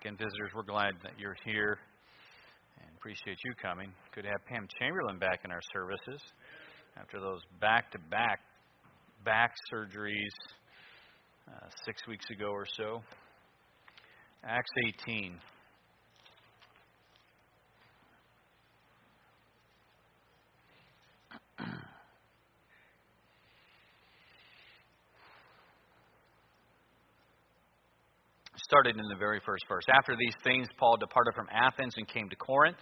Again, visitors, we're glad that you're here and appreciate you coming. Good to have Pam Chamberlain back in our services after those back-to-back back surgeries 6 weeks ago or so. Acts 18. Started in the very first verse. After these things, Paul departed from Athens and came to Corinth,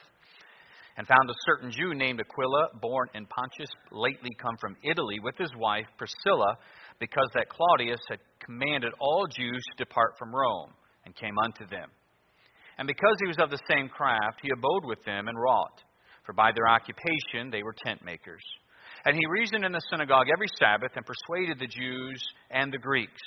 and found a certain Jew named Aquila, born in Pontus, lately come from Italy with his wife Priscilla, because that Claudius had commanded all Jews to depart from Rome, and came unto them. And because he was of the same craft, he abode with them and wrought, for by their occupation they were tent makers. And he reasoned in the synagogue every Sabbath, and persuaded the Jews and the Greeks.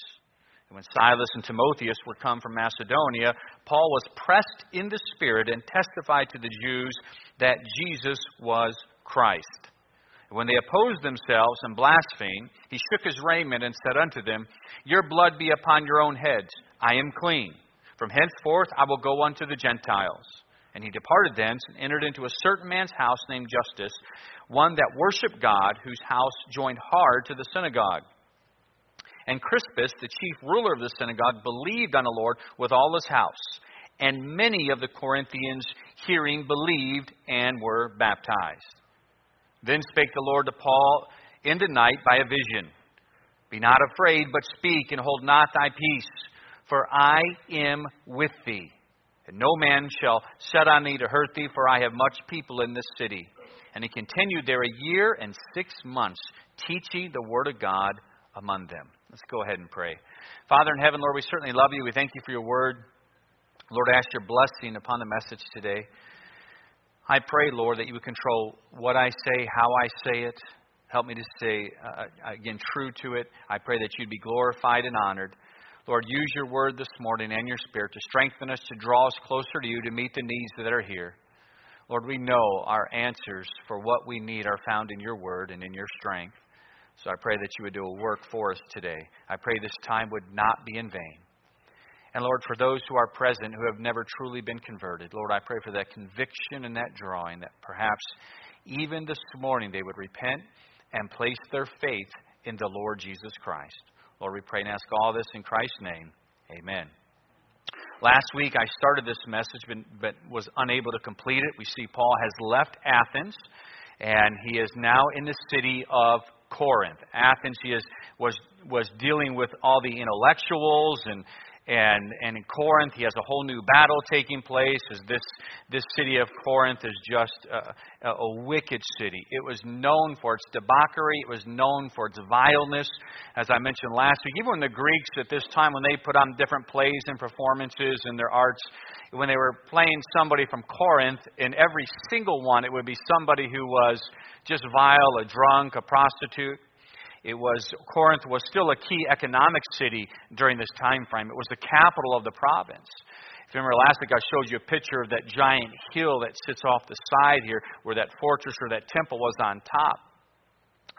And when Silas and Timotheus were come from Macedonia, Paul was pressed in the Spirit and testified to the Jews that Jesus was Christ. And when they opposed themselves and blasphemed, he shook his raiment and said unto them, Your blood be upon your own heads. I am clean. From henceforth I will go unto the Gentiles. And he departed thence and entered into a certain man's house named Justus, one that worshipped God, whose house joined hard to the synagogue. And Crispus, the chief ruler of the synagogue, believed on the Lord with all his house. And many of the Corinthians, hearing, believed and were baptized. Then spake the Lord to Paul in the night by a vision. Be not afraid, but speak, and hold not thy peace, for I am with thee. And no man shall set on thee to hurt thee, for I have much people in this city. And he continued there a year and 6 months, teaching the word of God among them. Let's go ahead and pray. Father in heaven, Lord, we certainly love you. We thank you for your word. Lord, I ask your blessing upon the message today. I pray, Lord, that you would control what I say, how I say it. Help me to stay, again, true to it. I pray that you'd be glorified and honored. Lord, use your word this morning and your Spirit to strengthen us, to draw us closer to you, to meet the needs that are here. Lord, we know our answers for what we need are found in your word and in your strength. So I pray that you would do a work for us today. I pray this time would not be in vain. And Lord, for those who are present who have never truly been converted, Lord, I pray for that conviction and that drawing that perhaps even this morning they would repent and place their faith in the Lord Jesus Christ. Lord, we pray and ask all this in Christ's name. Amen. Last week I started this message but was unable to complete it. We see Paul has left Athens and he is now in the city of Corinth. Athens, he was dealing with all the intellectuals, and in Corinth he has a whole new battle taking place. As this city of Corinth is just a wicked city. It was known for its debauchery. It was known for its vileness. As I mentioned last week, even the Greeks at this time, when they put on different plays and performances and their arts, when they were playing somebody from Corinth, in every single one it would be somebody who was just vile, a drunk, a prostitute. Corinth was still a key economic city during this time frame. It was the capital of the province. If you remember last week, I showed you a picture of that giant hill that sits off the side here, where that fortress or that temple was on top.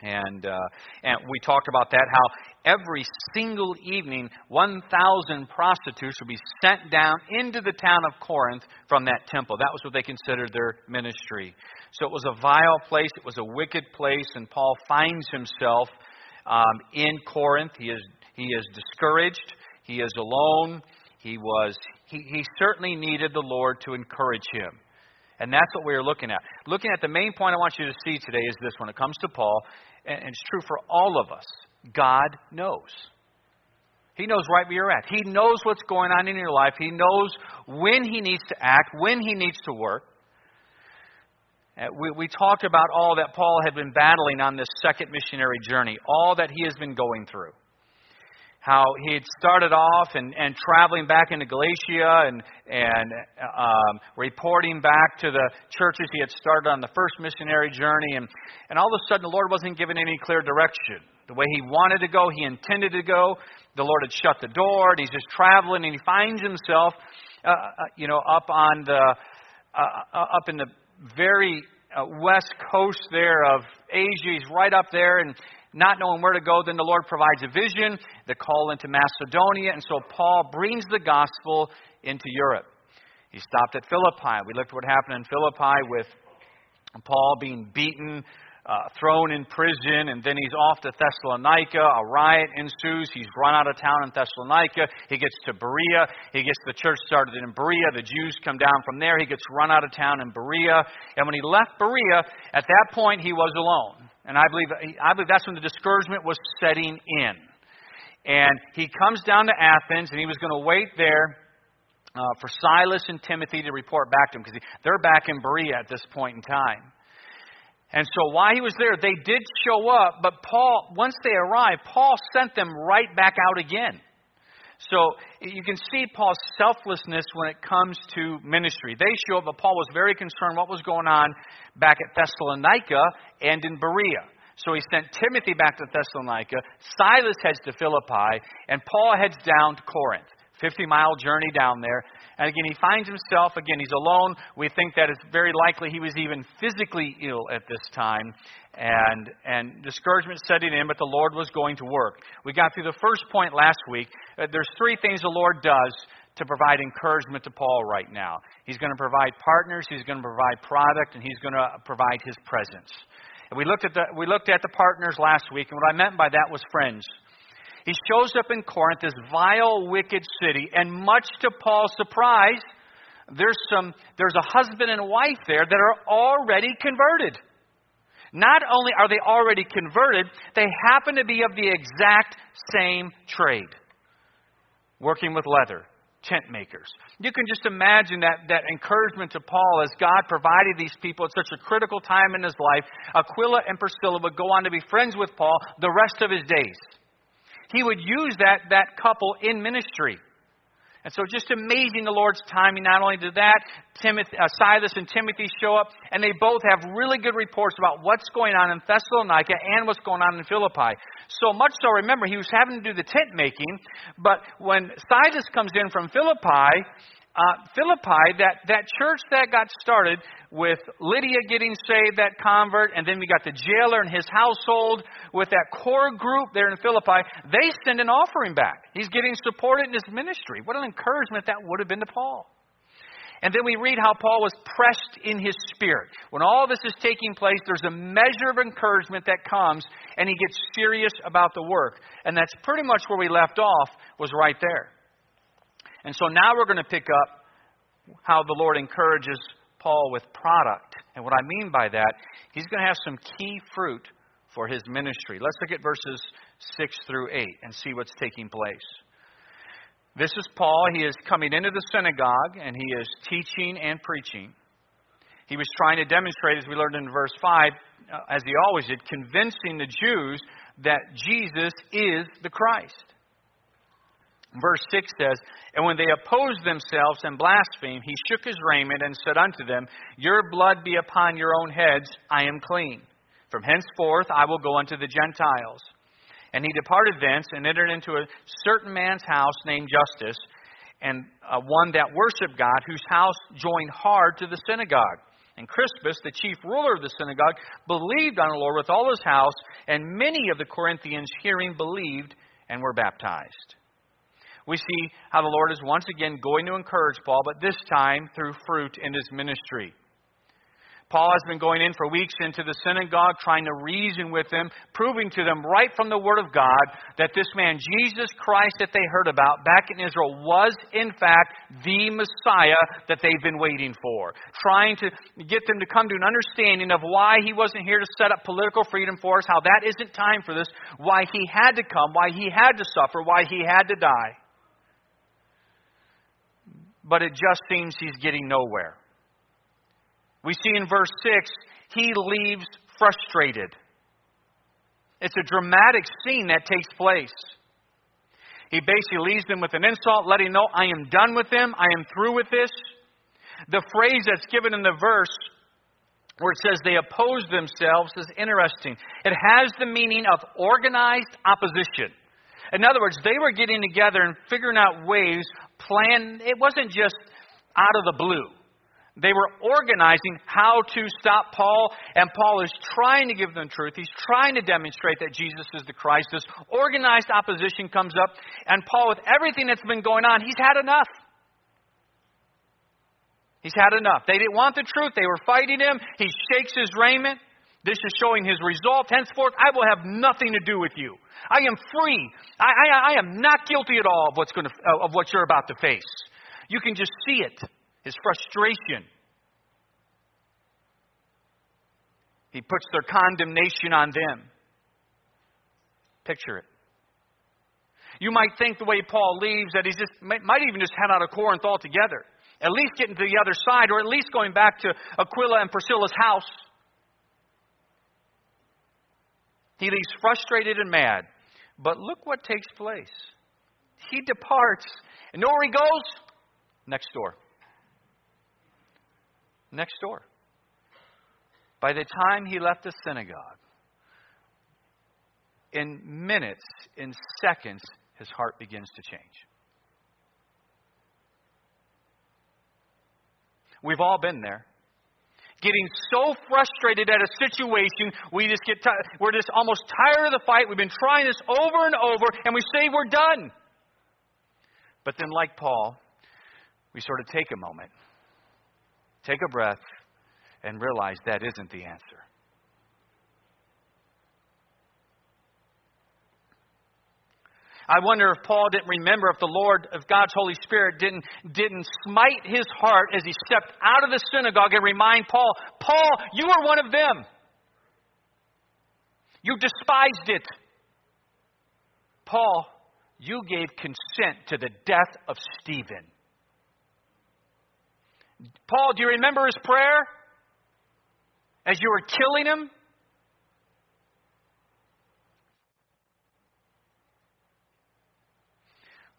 And we talked about that, how every single evening, 1,000 prostitutes would be sent down into the town of Corinth from that temple. That was what they considered their ministry. So it was a vile place. It was a wicked place. And Paul finds himself in Corinth. He is discouraged. He is alone. He certainly needed the Lord to encourage him. And that's what we are looking at. Looking at the main point I want you to see today is this when it comes to Paul, and it's true for all of us, God knows. He knows right where you're at. He knows what's going on in your life. He knows when he needs to act, when he needs to work. We talked about all that Paul had been battling on this second missionary journey, all that he has been going through. How he had started off and traveling back into Galatia and reporting back to the churches he had started on the first missionary journey. And all of a sudden, the Lord wasn't giving any clear direction. The way he wanted to go, he intended to go. The Lord had shut the door, and he's just traveling, and he finds himself up in the very west coast there of Asia. He's right up there, and not knowing where to go, then the Lord provides a vision, the call into Macedonia, and so Paul brings the gospel into Europe. He stopped at Philippi. We looked at what happened in Philippi with Paul being beaten, thrown in prison, and then he's off to Thessalonica. A riot ensues. He's run out of town in Thessalonica. He gets to Berea. He gets the church started in Berea. The Jews come down from there. He gets run out of town in Berea. And when he left Berea, at that point he was alone. And I believe that's when the discouragement was setting in. And he comes down to Athens, and he was going to wait there for Silas and Timothy to report back to him, because they're back in Berea at this point in time. And so while he was there, they did show up, but Paul, once they arrived, Paul sent them right back out again. So you can see Paul's selflessness when it comes to ministry. They show up, but Paul was very concerned what was going on back at Thessalonica and in Berea. So he sent Timothy back to Thessalonica, Silas heads to Philippi, and Paul heads down to Corinth. 50-mile journey down there. And again, he finds himself, he's alone. We think that it's very likely he was even physically ill at this time. And discouragement setting in, but the Lord was going to work. We got through the first point last week. There's three things the Lord does to provide encouragement to Paul right now. He's going to provide partners, he's going to provide product, and he's going to provide his presence. And we looked at the partners last week, and what I meant by that was friends. He shows up in Corinth, this vile, wicked city, and much to Paul's surprise, there's a husband and wife there that are already converted. Not only are they already converted, they happen to be of the exact same trade, working with leather, tent makers. You can just imagine that encouragement to Paul as God provided these people at such a critical time in his life. Aquila and Priscilla would go on to be friends with Paul the rest of his days. He would use that couple in ministry. And so just amazing the Lord's timing. Not only did that, Silas and Timothy show up, and they both have really good reports about what's going on in Thessalonica and what's going on in Philippi. So much so, remember, he was having to do the tent making, but when Silas comes in from Philippi, that church that got started with Lydia getting saved, that convert, and then we got the jailer and his household with that core group there in Philippi, they send an offering back. He's getting supported in his ministry. What an encouragement that would have been to Paul. And then we read how Paul was pressed in his spirit. When all this is taking place, there's a measure of encouragement that comes, and he gets serious about the work. And that's pretty much where we left off, was right there. And so now we're going to pick up how the Lord encourages Paul with product. And what I mean by that, he's going to have some key fruit for his ministry. Let's look at verses 6 through 8 and see what's taking place. This is Paul. He is coming into the synagogue, and he is teaching and preaching. He was trying to demonstrate, as we learned in verse 5, as he always did, convincing the Jews that Jesus is the Christ. Verse 6 says, "And when they opposed themselves and blasphemed, he shook his raiment and said unto them, Your blood be upon your own heads, I am clean. From henceforth I will go unto the Gentiles. And he departed thence and entered into a certain man's house named Justus, and one that worshipped God, whose house joined hard to the synagogue. And Crispus, the chief ruler of the synagogue, believed on the Lord with all his house, and many of the Corinthians hearing believed and were baptized." We see how the Lord is once again going to encourage Paul, but this time through fruit in his ministry. Paul has been going in for weeks into the synagogue, trying to reason with them, proving to them right from the Word of God that this man, Jesus Christ, that they heard about back in Israel was, in fact, the Messiah that they've been waiting for. Trying to get them to come to an understanding of why he wasn't here to set up political freedom for us, how that isn't time for this, why he had to come, why he had to suffer, why he had to die. But it just seems he's getting nowhere. We see in verse 6, he leaves frustrated. It's a dramatic scene that takes place. He basically leaves them with an insult, letting know, I am done with them, I am through with this. The phrase that's given in the verse where it says they oppose themselves is interesting. It has the meaning of organized opposition. In other words, they were getting together and figuring out ways, plan. It wasn't just out of the blue. They were organizing how to stop Paul, and Paul is trying to give them truth. He's trying to demonstrate that Jesus is the Christ. This organized opposition comes up, and Paul, with everything that's been going on, he's had enough. He's had enough. They didn't want the truth. They were fighting him. He shakes his raiment. This is showing his resolve. Henceforth, I will have nothing to do with you. I am free. I am not guilty at all of what you're about to face. You can just see it. His frustration. He puts their condemnation on them. Picture it. You might think the way Paul leaves that he just might even just head out of Corinth altogether. At least getting to the other side, or at least going back to Aquila and Priscilla's house. He leaves frustrated and mad. But look what takes place. He departs. And know where he goes? Next door. Next door. By the time he left the synagogue, in minutes, in seconds, his heart begins to change. We've all been there. Getting so frustrated at a situation, we're just almost tired of the fight. We've been trying this over and over, and we say we're done. But then, like Paul, we sort of take a moment, take a breath, and realize that isn't the answer. I wonder if Paul didn't remember, if God's Holy Spirit didn't smite his heart as he stepped out of the synagogue and remind Paul, Paul, you were one of them. You despised it. Paul, you gave consent to the death of Stephen. Paul, do you remember his prayer as you were killing him?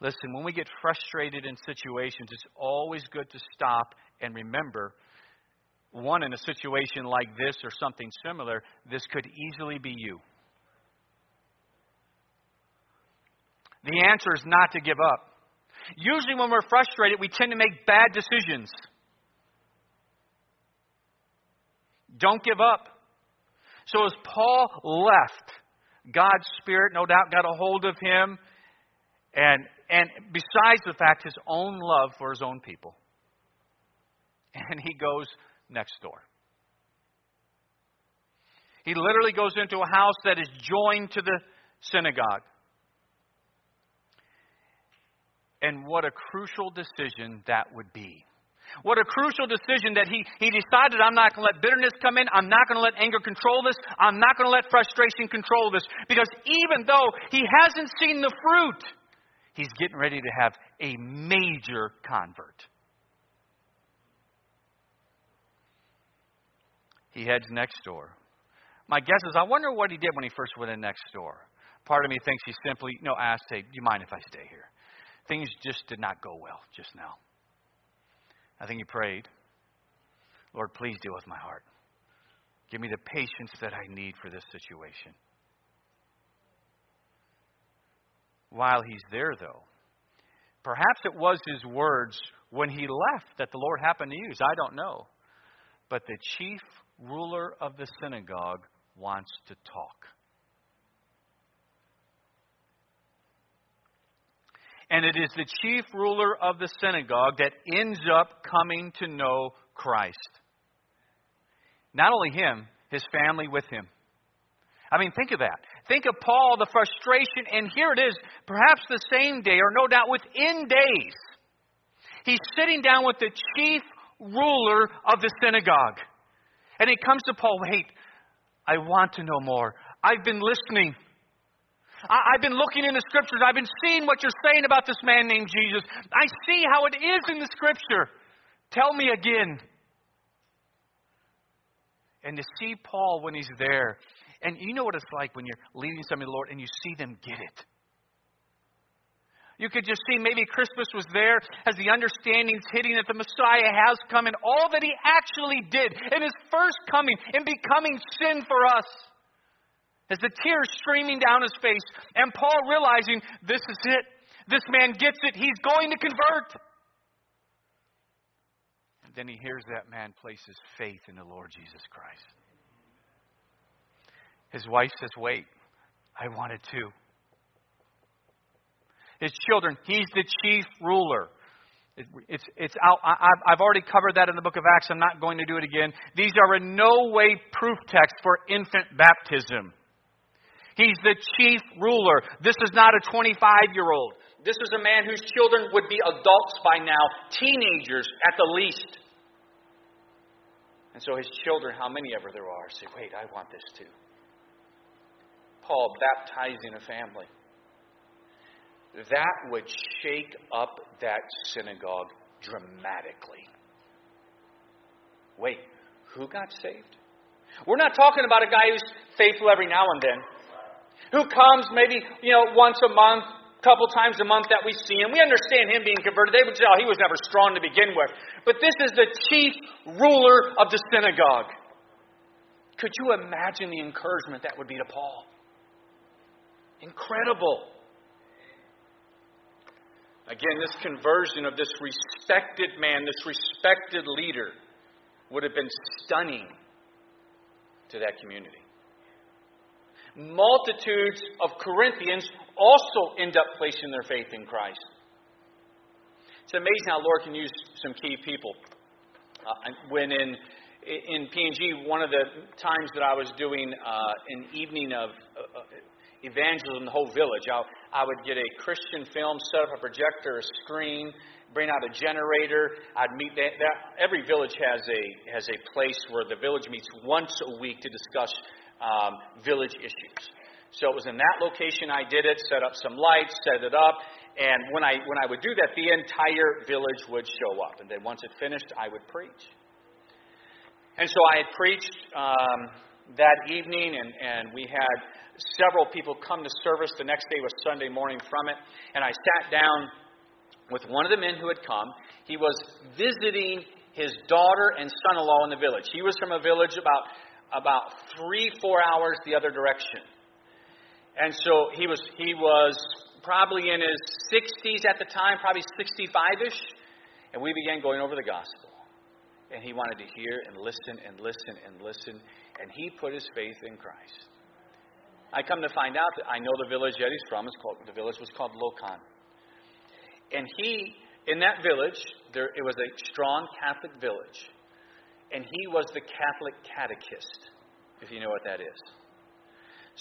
Listen, when we get frustrated in situations, it's always good to stop and remember, one, in a situation like this or something similar, this could easily be you. The answer is not to give up. Usually when we're frustrated, we tend to make bad decisions. Don't give up. So as Paul left, God's Spirit no doubt got a hold of him. And besides the fact, his own love for his own people. And he goes next door. He literally goes into a house that is joined to the synagogue. And what a crucial decision that would be. What a crucial decision that he decided, I'm not going to let bitterness come in. I'm not going to let anger control this. I'm not going to let frustration control this. Because even though he hasn't seen the fruit, he's getting ready to have a major convert. He heads next door. My guess is, I wonder what he did when he first went in next door. Part of me thinks he simply, asked, hey, do you mind if I stay here? Things just did not go well just now. I think he prayed, Lord, please deal with my heart. Give me the patience that I need for this situation. While he's there, though, perhaps it was his words when he left that the Lord happened to use. I don't know. But the chief ruler of the synagogue wants to talk. And it is the chief ruler of the synagogue that ends up coming to know Christ. Not only him, his family with him. I mean, think of that. Think of Paul, the frustration, and here it is, perhaps the same day, or no doubt within days. He's sitting down with the chief ruler of the synagogue. And he comes to Paul, wait, I want to know more. I've been listening. I've been looking in the scriptures. I've been seeing what you're saying about this man named Jesus. I see how it is in the scripture. Tell me again. And to see Paul when he's there. And you know what it's like when you're leading somebody to the Lord and you see them get it. You could just see maybe Crispus was there as the understanding's hitting that the Messiah has come and all that he actually did in his first coming and becoming sin for us. As the tears streaming down his face. And Paul realizing, this is it. This man gets it. He's going to convert. And then he hears that man place his faith in the Lord Jesus Christ. His wife says, wait, I wanted to. His children, he's the chief ruler. It's out. I've already covered that in the book of Acts. I'm not going to do it again. These are in no way proof texts for infant baptism. He's the chief ruler. This is not a 25-year-old. This is a man whose children would be adults by now, teenagers at the least. And so his children, how many ever there are, say, wait, I want this too. Paul baptizing a family. That would shake up that synagogue dramatically. Wait, who got saved? We're not talking about a guy who's faithful every now and then, who comes maybe, once a month, couple times a month that we see him. We understand him being converted. They would say, he was never strong to begin with. But this is the chief ruler of the synagogue. Could you imagine the encouragement that would be to Paul? Incredible. Again, this conversion of this respected man, this respected leader, would have been stunning to that community. Multitudes of Corinthians also end up placing their faith in Christ. It's amazing how the Lord can use some key people. When in PNG, one of the times that I was doing an evening of evangelism in the whole village, I would get a Christian film, set up a projector, a screen, bring out a generator. I'd meet every village has a place where the village meets once a week to discuss village issues. So it was in that location I did it, set up some lights, set it up, and when I would do that, the entire village would show up. And then once it finished, I would preach. And so I had preached that evening, and we had several people come to service. The next day was Sunday morning from it, and I sat down with one of the men who had come. He was visiting his daughter and son-in-law in the village. He was from a village about 3-4 hours the other direction. And so he was probably in his 60s at the time, probably 65-ish. And we began going over the gospel. And he wanted to hear and listen and listen and listen. And he put his faith in Christ. I come to find out that I know the village that he's from. The village was called Lokan. And in that village, it was a strong Catholic village. And he was the Catholic catechist, if you know what that is.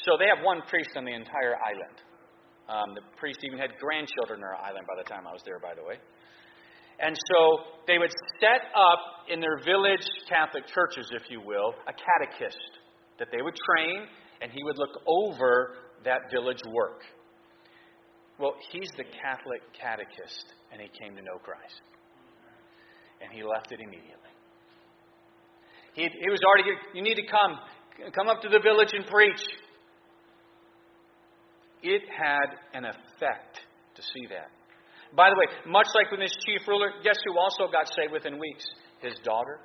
So they have one priest on the entire island. The priest even had grandchildren on our island by the time I was there, by the way. And so they would set up in their village Catholic churches, if you will, a catechist that they would train, and he would look over that village work. Well, he's the Catholic catechist, and he came to know Christ. And he left it immediately. He was already, you need to come up to the village and preach. It had an effect to see that. By the way, much like with this chief ruler, guess who also got saved within weeks? His daughter,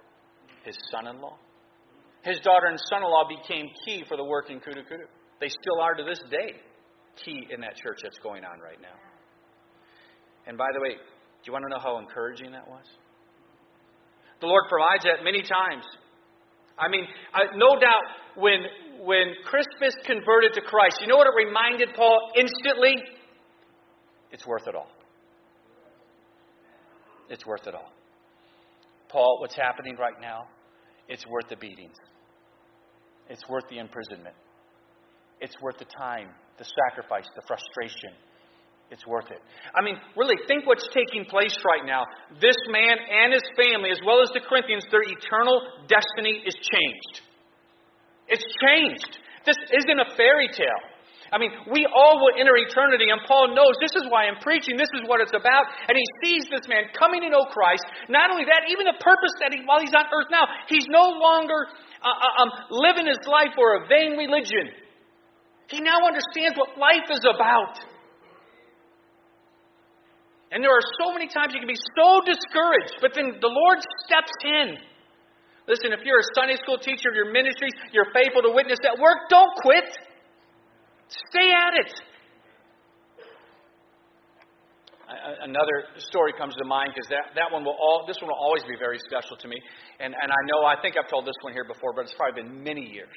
his son-in-law. His daughter and son-in-law became key for the work in Kudu Kudu. They still are to this day key in that church that's going on right now. And by the way, do you want to know how encouraging that was? The Lord provides that many times. No doubt when Crispus converted to Christ, you know what it reminded Paul instantly? It's worth it all. It's worth it all. Paul, what's happening right now, it's worth the beatings. It's worth the imprisonment. It's worth the time, the sacrifice, the frustration. It's worth it. Really think what's taking place right now. This man and his family, as well as the Corinthians, their eternal destiny is changed. It's changed. This isn't a fairy tale. We all will enter eternity, and Paul knows this is why I'm preaching. This is what it's about. And he sees this man coming to know Christ. Not only that, even the purpose that while he's on earth now, he's no longer living his life for a vain religion. He now understands what life is about. And there are so many times you can be so discouraged, but then the Lord steps in. Listen, if you're a Sunday school teacher, your ministries, you're faithful to witness at work, don't quit. Stay at it. Another story comes to mind because this one will always be very special to me. And I think I've told this one here before, but it's probably been many years.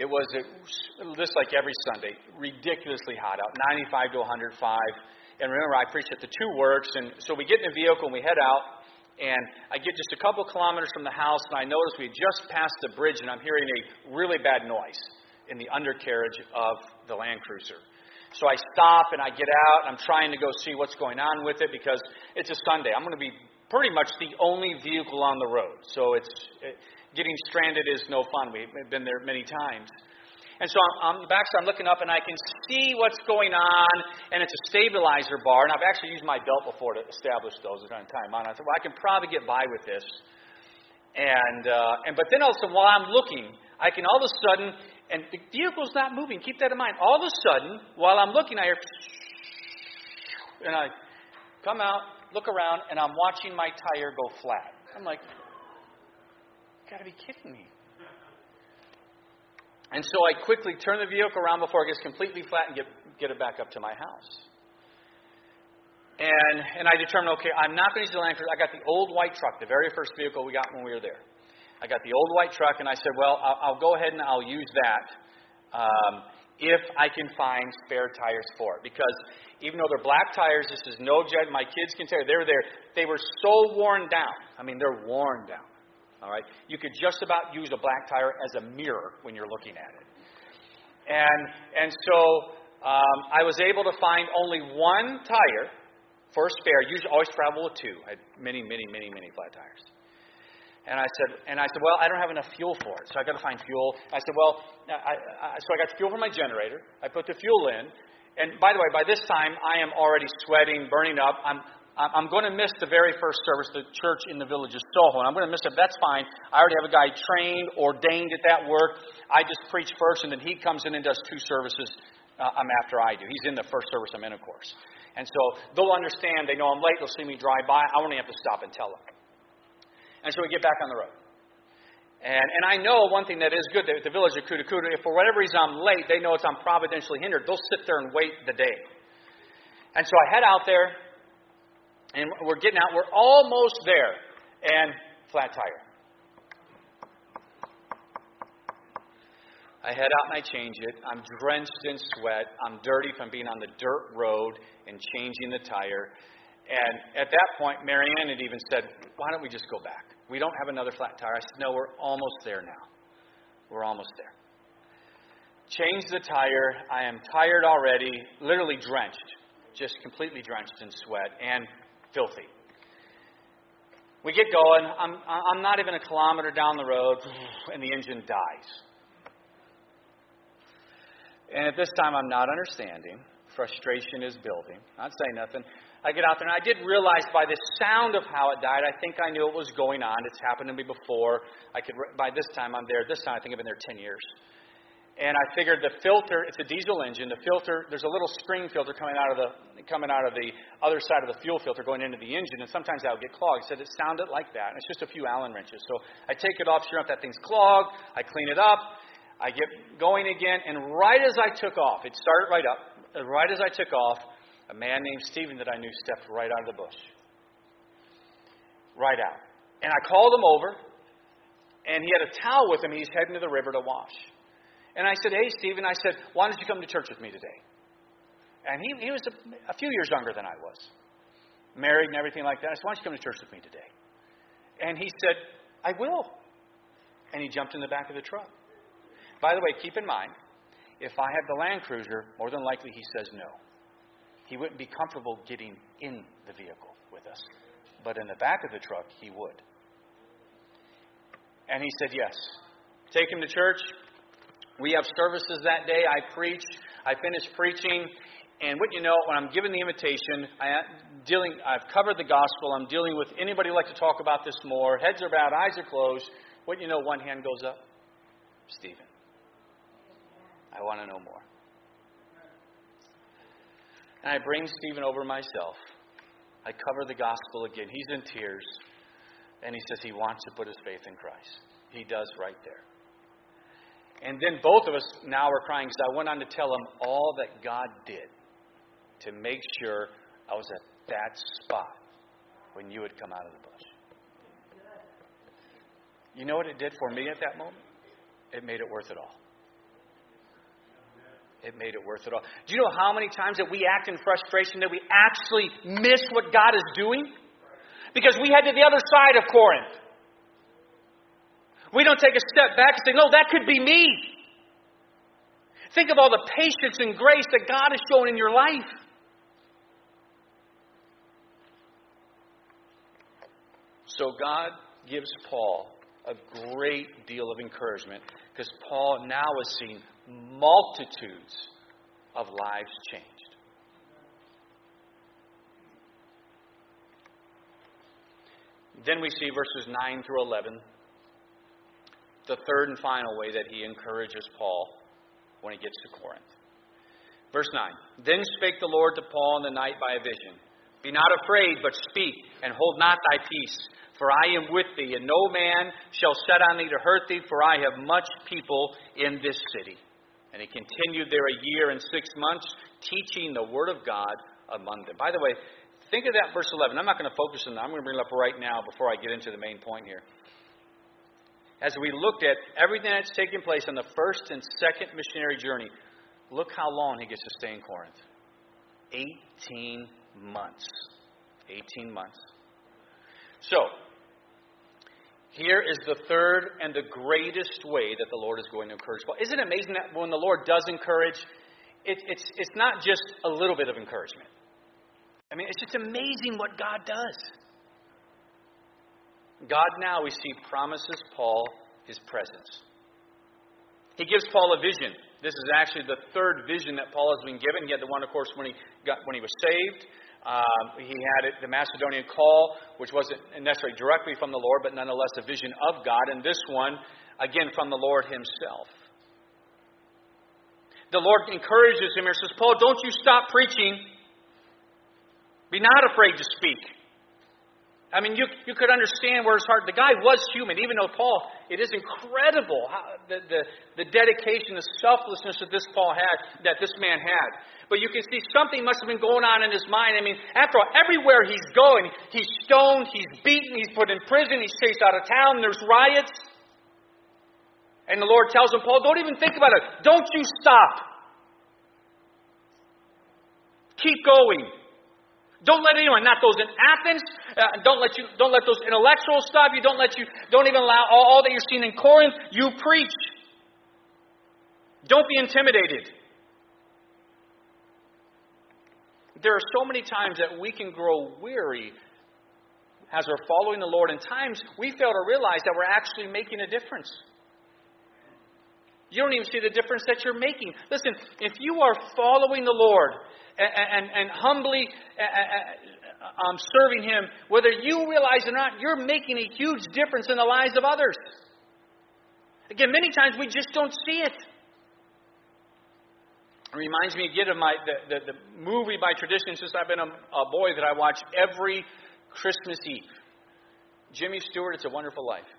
It was just like every Sunday, ridiculously hot out, 95 to 105. And remember, I preached at the two works. And so we get in the vehicle and we head out. And I get just a couple kilometers from the house, and I notice we just passed the bridge, and I'm hearing a really bad noise in the undercarriage of the Land Cruiser. So I stop, and I get out, and I'm trying to go see what's going on with it, because it's a Sunday. I'm going to be pretty much the only vehicle on the road. So getting stranded is no fun. We've been there many times. And so I'm back, so I'm looking up, and I can see what's going on, and it's a stabilizer bar. And I've actually used my belt before to establish those. Kind of time on. I thought, well, I can probably get by with this. And but then also, while I'm looking, I can all of a sudden, and the vehicle's not moving. Keep that in mind. All of a sudden, while I'm looking, I hear, and I come out, look around, and I'm watching my tire go flat. I'm like, you gotta be kidding me. And so I quickly turn the vehicle around before it gets completely flat and get it back up to my house. And I determined, okay, I'm not going to use the Land Cruiser. I got the old white truck, the very first vehicle we got when we were there. I got the old white truck, and I said, well, I'll go ahead and I'll use that if I can find spare tires for it. Because even though they're black tires, this is no jet. My kids can tell you, they were so worn down. I mean, they're worn down. All right, you could just about use a black tire as a mirror when you're looking at it. And so I was able to find only one tire for a spare. Usually always travel with two. I had many flat tires. And I said, well, I don't have enough fuel for it, so I got to find fuel. I said, well, so I got fuel from my generator. I put the fuel in, and by the way, by this time I am already sweating, burning up. I'm going to miss the very first service, the church in the village of Soho, and I'm going to miss it. That's fine. I already have a guy trained, ordained at that work. I just preach first, and then he comes in and does two services after I do. He's in the first service I'm in, of course. And so they'll understand. They know I'm late. They'll see me drive by. I won't have to stop and tell them. And so we get back on the road. And I know one thing that is good, that at the village of Kudu Kudu, if for whatever reason I'm late, they know it's I'm providentially hindered. They'll sit there and wait the day. And so I head out there. And we're getting out. We're almost there. And flat tire. I head out and I change it. I'm drenched in sweat. I'm dirty from being on the dirt road and changing the tire. And at that point, Marianne had even said, why don't we just go back? We don't have another flat tire. I said, no, we're almost there now. We're almost there. Change the tire. I am tired already, literally drenched. Just completely drenched in sweat and filthy. We get going. I'm not even a kilometer down the road, and the engine dies. And at this time, I'm not understanding. Frustration is building. I'd say nothing. I get out there, and I did realize by the sound of how it died, I think I knew what was going on. It's happened to me before. By this time, I'm there. This time, I think I've been there 10 years. And I figured the filter, it's a diesel engine, the filter, there's a little spring filter coming out of the other side of the fuel filter going into the engine, and sometimes that would get clogged. So it sounded like that, and it's just a few Allen wrenches. So I take it off, sure enough, that thing's clogged. I clean it up. I get going again, and right as I took off, it started right up. Right as I took off, a man named Stephen that I knew stepped right out of the bush. Right out. And I called him over, and he had a towel with him, and he's heading to the river to wash. And I said, hey, Stephen, why don't you come to church with me today? And he was a few years younger than I was, married and everything like that. I said, why don't you come to church with me today? And he said, I will. And he jumped in the back of the truck. By the way, keep in mind, if I had the Land Cruiser, more than likely he says no. He wouldn't be comfortable getting in the vehicle with us. But in the back of the truck, he would. And he said yes. Take him to church. We have services that day. I preach. I finish preaching. And what you know, when I'm giving the invitation, I've covered the gospel. I'm dealing with anybody who'd like to talk about this more. Heads are bowed. Eyes are closed. What you know, one hand goes up. Stephen. I want to know more. And I bring Stephen over myself. I cover the gospel again. He's in tears. And he says he wants to put his faith in Christ. He does right there. And then both of us now are crying because I went on to tell him all that God did to make sure I was at that spot when you had come out of the bush. You know what it did for me at that moment? It made it worth it all. it made it worth it all. Do you know how many times that we act in frustration that we actually miss what God is doing? Because we head to the other side of Corinth. We don't take a step back and say, no, that could be me. Think of all the patience and grace that God has shown in your life. So God gives Paul a great deal of encouragement because Paul now has seen multitudes of lives changed. Then we see verses 9 through 11, the third and final way that he encourages Paul when he gets to Corinth. Verse 9, then spake the Lord to Paul in the night by a vision. Be not afraid, but speak, and hold not thy peace. For I am with thee, and no man shall set on thee to hurt thee, for I have much people in this city. And he continued there a year and 6 months, teaching the word of God among them. By the way, think of that verse 11. I'm not going to focus on that. I'm going to bring it up right now before I get into the main point here. As we looked at everything that's taken place on the first and second missionary journey, look how long he gets to stay in Corinth. 18 months. So, here is the third and the greatest way that the Lord is going to encourage Paul. Isn't it amazing that when the Lord does encourage, it's not just a little bit of encouragement. I mean, it's just amazing what God does. God now, we see, promises Paul his presence. He gives Paul a vision. This is actually the third vision that Paul has been given. He had the one, of course, when he was saved. He had the Macedonian call, which wasn't necessarily directly from the Lord, but nonetheless a vision of God. And this one, again, from the Lord himself. The Lord encourages him and says, Paul, don't you stop preaching. Be not afraid to speak. I mean, you could understand where his heart... The guy was human, even though Paul... It is incredible how the dedication, the selflessness that this man had. But you can see something must have been going on in his mind. I mean, after all, everywhere he's going, he's stoned, he's beaten, he's put in prison, he's chased out of town, there's riots. And the Lord tells him, Paul, don't even think about it. Don't you stop. Keep going. Don't let anyone, not those in Athens, don't let those intellectuals stop you. Don't even allow all that you're seeing in Corinth. You preach. Don't be intimidated. There are so many times that we can grow weary as we're following the Lord, and times we fail to realize that we're actually making a difference. You don't even see the difference that you're making. Listen, if you are following the Lord and humbly serving Him, whether you realize it or not, you're making a huge difference in the lives of others. Again, many times we just don't see it. It reminds me again of the movie by tradition since I've been a boy that I watch every Christmas Eve. Jimmy Stewart, It's a Wonderful Life.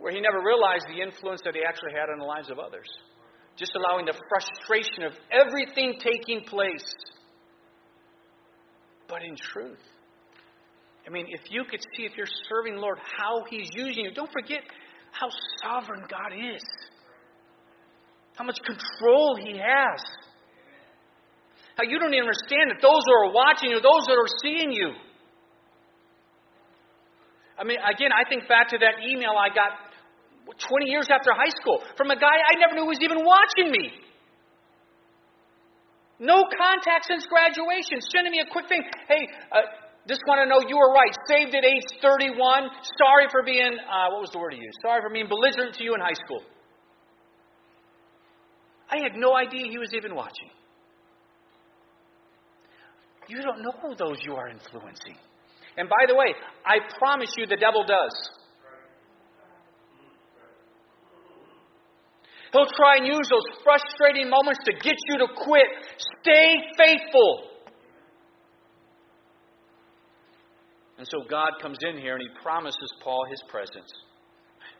Where he never realized the influence that he actually had on the lives of others. Just allowing the frustration of everything taking place. But in truth, I mean, if you could see, if you're serving the Lord, how He's using you, don't forget how sovereign God is. How much control He has. How you don't even understand that those who are watching you, those that are seeing you. I mean, again, I think back to that email I got 20 years after high school from a guy I never knew was even watching me. No contact since graduation. Sending me a quick thing. Hey, just want to know you were right. Saved at age 31. Sorry for being, what was the word he used? Sorry for being belligerent to you in high school. I had no idea he was even watching. You don't know those you are influencing. And by the way, I promise you the devil does. He'll try and use those frustrating moments to get you to quit. Stay faithful. And so God comes in here and He promises Paul His presence.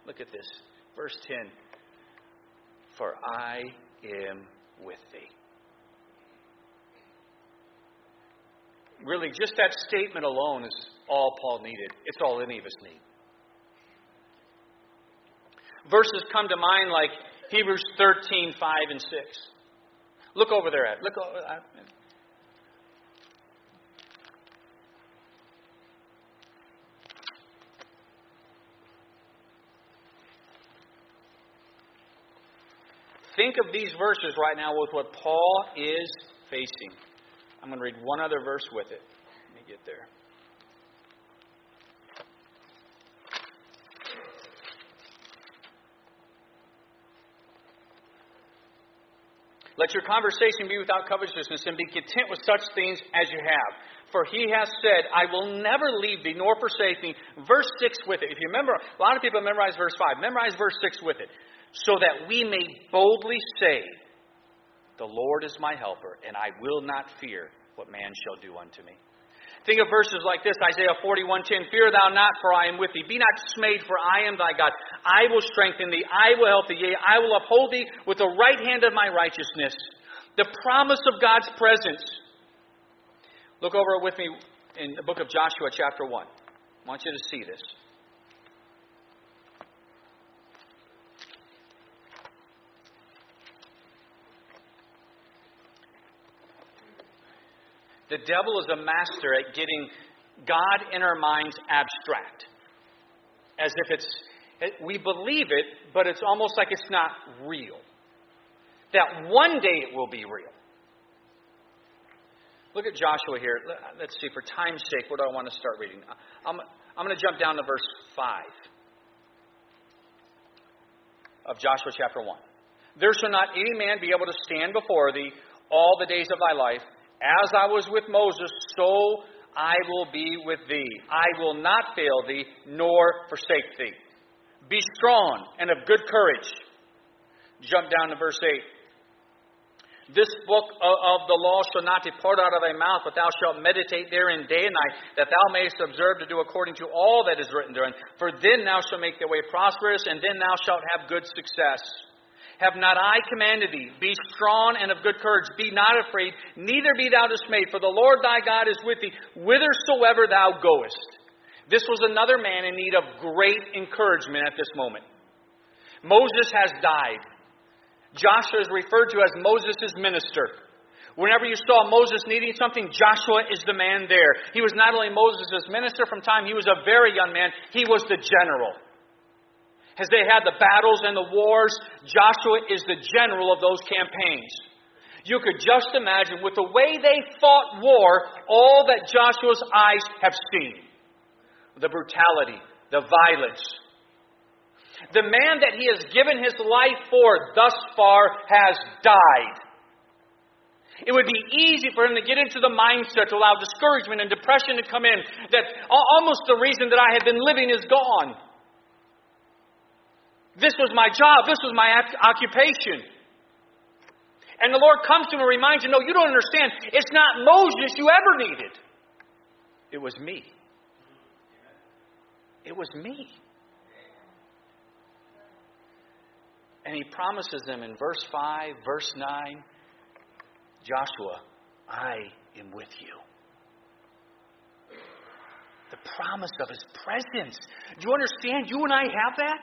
Look at this. Verse 10. For I am with thee. Really, just that statement alone is all Paul needed. It's all any of us need. Verses come to mind like, Hebrews 13, 5 and 6. Look over there at it. Look over there. Think of these verses right now with what Paul is facing. I'm going to read one other verse with it. Let me get there. Let your conversation be without covetousness, and be content with such things as you have. For he has said, I will never leave thee nor forsake thee. Verse 6 with it. If you remember, a lot of people memorize verse 5. Memorize verse 6 with it. So that we may boldly say, the Lord is my helper, and I will not fear what man shall do unto me. Think of verses like this, Isaiah 41:10. Fear thou not, for I am with thee. Be not dismayed, for I am thy God. I will strengthen thee. I will help thee. Yea, I will uphold thee with the right hand of my righteousness. The promise of God's presence. Look over it with me in the book of Joshua, chapter 1. I want you to see this. The devil is a master at getting God in our minds abstract. As if we believe it, but it's almost like it's not real. That one day it will be real. Look at Joshua here. Let's see, for time's sake, what do I want to start reading? I'm going to jump down to verse 5 of Joshua chapter 1. There shall not any man be able to stand before thee all the days of thy life. As I was with Moses, so I will be with thee. I will not fail thee, nor forsake thee. Be strong and of good courage. Jump down to verse 8. This book of the law shall not depart out of thy mouth, but thou shalt meditate therein day and night, that thou mayest observe to do according to all that is written therein. For then thou shalt make thy way prosperous, and then thou shalt have good success. Have not I commanded thee? Be strong and of good courage. Be not afraid, neither be thou dismayed. For the Lord thy God is with thee, whithersoever thou goest. This was another man in need of great encouragement at this moment. Moses has died. Joshua is referred to as Moses' minister. Whenever you saw Moses needing something, Joshua is the man there. He was not only Moses' minister from time, he was a very young man. He was the general. As they had the battles and the wars, Joshua is the general of those campaigns. You could just imagine with the way they fought war, all that Joshua's eyes have seen. The brutality, the violence. The man that he has given his life for thus far has died. It would be easy for him to get into the mindset to allow discouragement and depression to come in. That almost the reason that I have been living is gone. This was my job. This was my occupation. And the Lord comes to him and reminds you, no, you don't understand. It's not Moses you ever needed. It was me. It was me. And he promises them in verse 5, verse 9, Joshua, I am with you. The promise of his presence. Do you understand? You and I have that?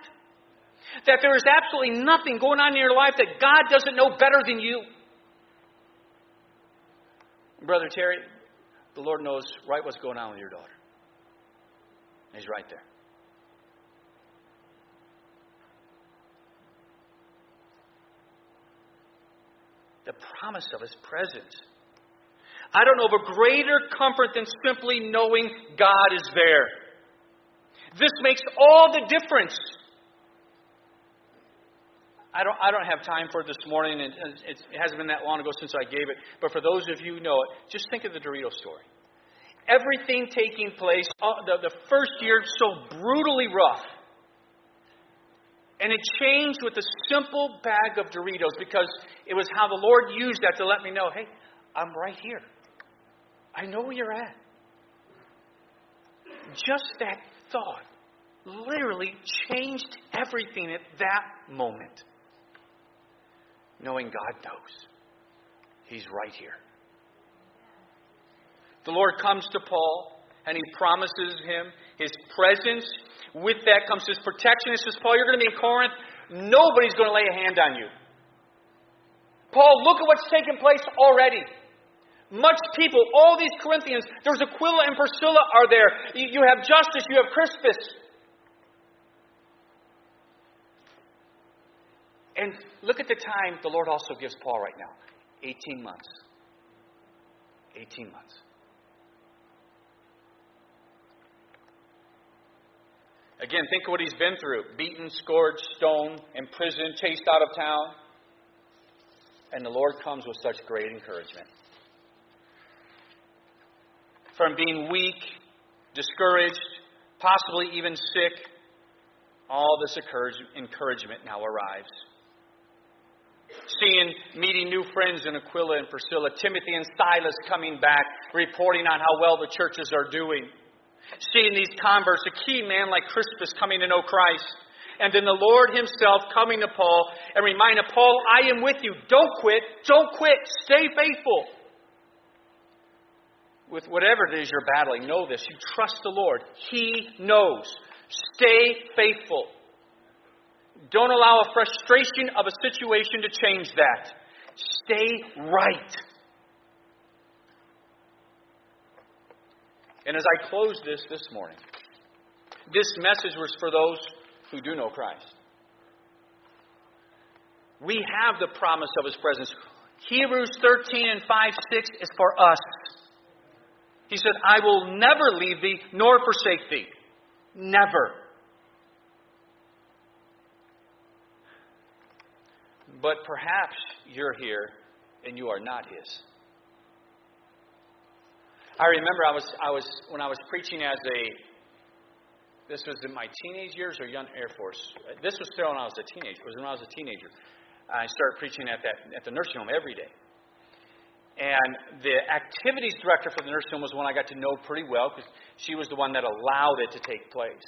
That there is absolutely nothing going on in your life that God doesn't know better than you. Brother Terry, the Lord knows right what's going on with your daughter. He's right there. The promise of his presence. I don't know of a greater comfort than simply knowing God is there. This makes all the difference. I don't have time for it this morning, and it hasn't been that long ago since I gave it. But for those of you who know it, just think of the Dorito story. Everything taking place, the first year so brutally rough. And it changed with a simple bag of Doritos because it was how the Lord used that to let me know, hey, I'm right here. I know where you're at. Just that thought literally changed everything at that moment. Knowing God knows. He's right here. The Lord comes to Paul and he promises him his presence. With that comes his protection. He says, Paul, you're going to be in Corinth. Nobody's going to lay a hand on you. Paul, look at what's taken place already. Much people, all these Corinthians, there's Aquila and Priscilla are there. You have Justus, you have Crispus. And look at the time the Lord also gives Paul right now. 18 months. 18 months. Again, think of what he's been through. Beaten, scourged, stoned, imprisoned, chased out of town. And the Lord comes with such great encouragement. From being weak, discouraged, possibly even sick, all this encouragement now arrives. Seeing, meeting new friends in Aquila and Priscilla, Timothy and Silas coming back, reporting on how well the churches are doing. Seeing these converts, a key man like Crispus coming to know Christ. And then the Lord himself coming to Paul and reminding Paul, I am with you. Don't quit. Don't quit. Stay faithful. With whatever it is you're battling, know this. You trust the Lord. He knows. Stay faithful. Don't allow a frustration of a situation to change that. Stay right. And as I close this morning, this message was for those who do know Christ. We have the promise of His presence. Hebrews 13:5-6 is for us. He said, I will never leave thee nor forsake thee. Never. But perhaps you're here and you are not His. I remember I was when I was preaching as this was in my teenage years or young Air Force. This was still when I was a teenager. It was when I was a teenager. I started preaching at the nursing home every day. And the activities director for the nursing home was one I got to know pretty well because she was the one that allowed it to take place.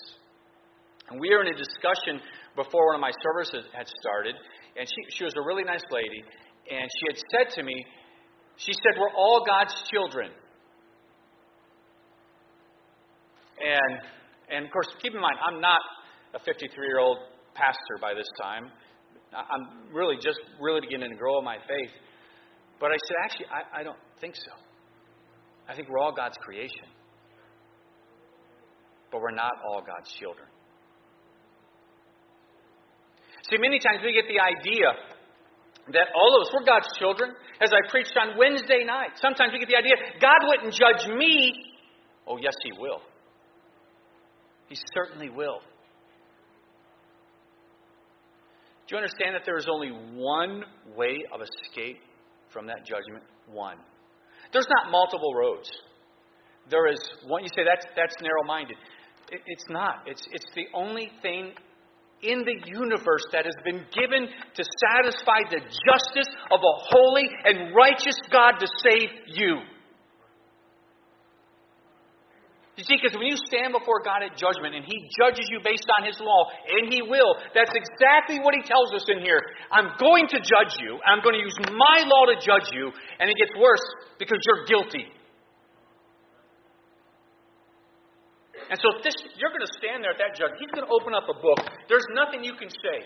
And we were in a discussion before one of my services had started. And she was a really nice lady. And she had said to me, she said, we're all God's children. And of course, keep in mind, I'm not a 53-year-old pastor by this time. I'm really beginning to grow in my faith. But I said, actually, I don't think so. I think we're all God's creation. But we're not all God's children. See, many times we get the idea that all of us, we're God's children. As I preached on Wednesday night, sometimes we get the idea, God wouldn't judge me. Oh, yes, He will. He certainly will. Do you understand that there is only one way of escape from that judgment? One. There's not multiple roads. There is one. You say, that's narrow-minded. It's not. It's the only thing in the universe that has been given to satisfy the justice of a holy and righteous God to save you. You see, because when you stand before God at judgment and He judges you based on His law, and He will, that's exactly what He tells us in here. I'm going to judge you. I'm going to use my law to judge you. And it gets worse because you're guilty. And so you're going to stand there at that judgment. He's going to open up a book. There's nothing you can say.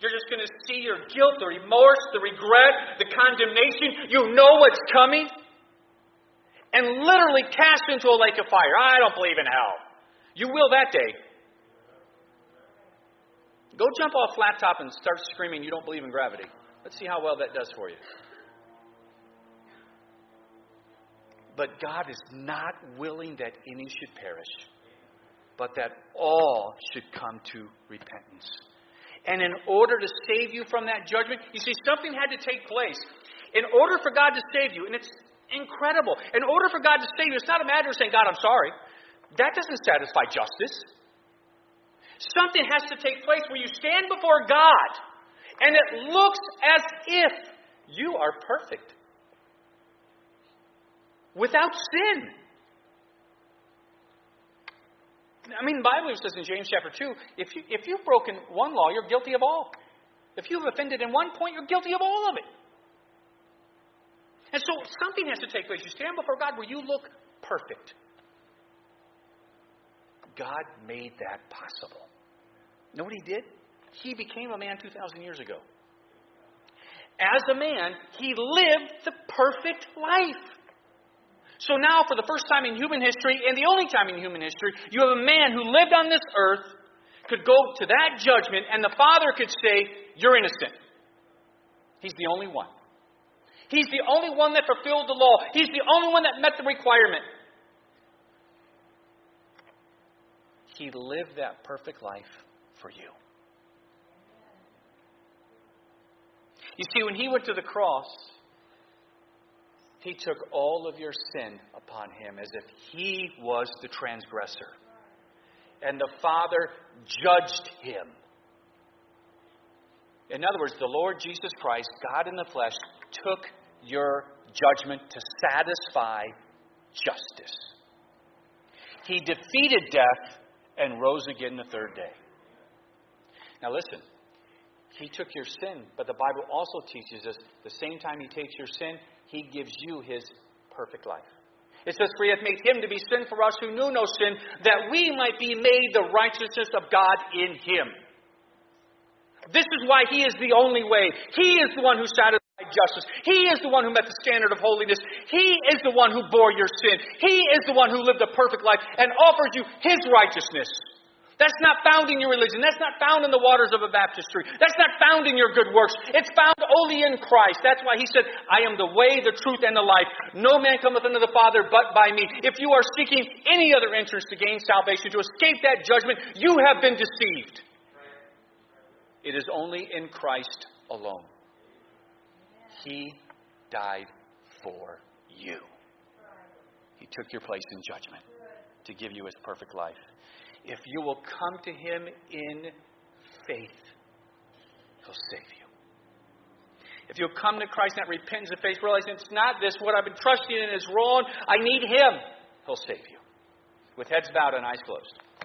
You're just going to see your guilt, the remorse, the regret, the condemnation. You know what's coming. And literally cast into a lake of fire. I don't believe in hell. You will that day. Go jump off flat top and start screaming you don't believe in gravity. Let's see how well that does for you. But God is not willing that any should perish, but that all should come to repentance. And in order to save you from that judgment, you see, something had to take place. In order for God to save you, and it's incredible. In order for God to save you, it's not a matter of saying, God, I'm sorry. That doesn't satisfy justice. Something has to take place where you stand before God and it looks as if you are perfect. Without sin. I mean, the Bible says in James chapter 2, if you've broken one law, you're guilty of all. If you've offended in one point, you're guilty of all of it. And so something has to take place. You stand before God where you look perfect. God made that possible. You know what He did? He became a man 2,000 years ago. As a man, he lived the perfect life. So now, for the first time in human history, and the only time in human history, you have a man who lived on this earth, could go to that judgment, and the Father could say, you're innocent. He's the only one. He's the only one that fulfilled the law. He's the only one that met the requirement. He lived that perfect life for you. You see, when he went to the cross, he took all of your sin upon him as if he was the transgressor. And the Father judged him. In other words, the Lord Jesus Christ, God in the flesh, took your judgment to satisfy justice. He defeated death and rose again the third day. Now listen, he took your sin, but the Bible also teaches us the same time he takes your sin, he gives you his perfect life. It says, for he hath made him to be sin for us who knew no sin, that we might be made the righteousness of God in him. This is why he is the only way. He is the one who satisfied justice. He is the one who met the standard of holiness. He is the one who bore your sin. He is the one who lived a perfect life and offers you his righteousness. That's not found in your religion. That's not found in the waters of a baptistry. That's not found in your good works. It's found only in Christ. That's why he said, I am the way, the truth, and the life. No man cometh unto the Father but by me. If you are seeking any other entrance to gain salvation, to escape that judgment, you have been deceived. It is only in Christ alone. He died for you. He took your place in judgment to give you his perfect life. If you will come to him in faith, he'll save you. If you'll come to Christ and repentance of faith, realizing it's not this, what I've been trusting in is wrong, I need him, he'll save you. With heads bowed and eyes closed.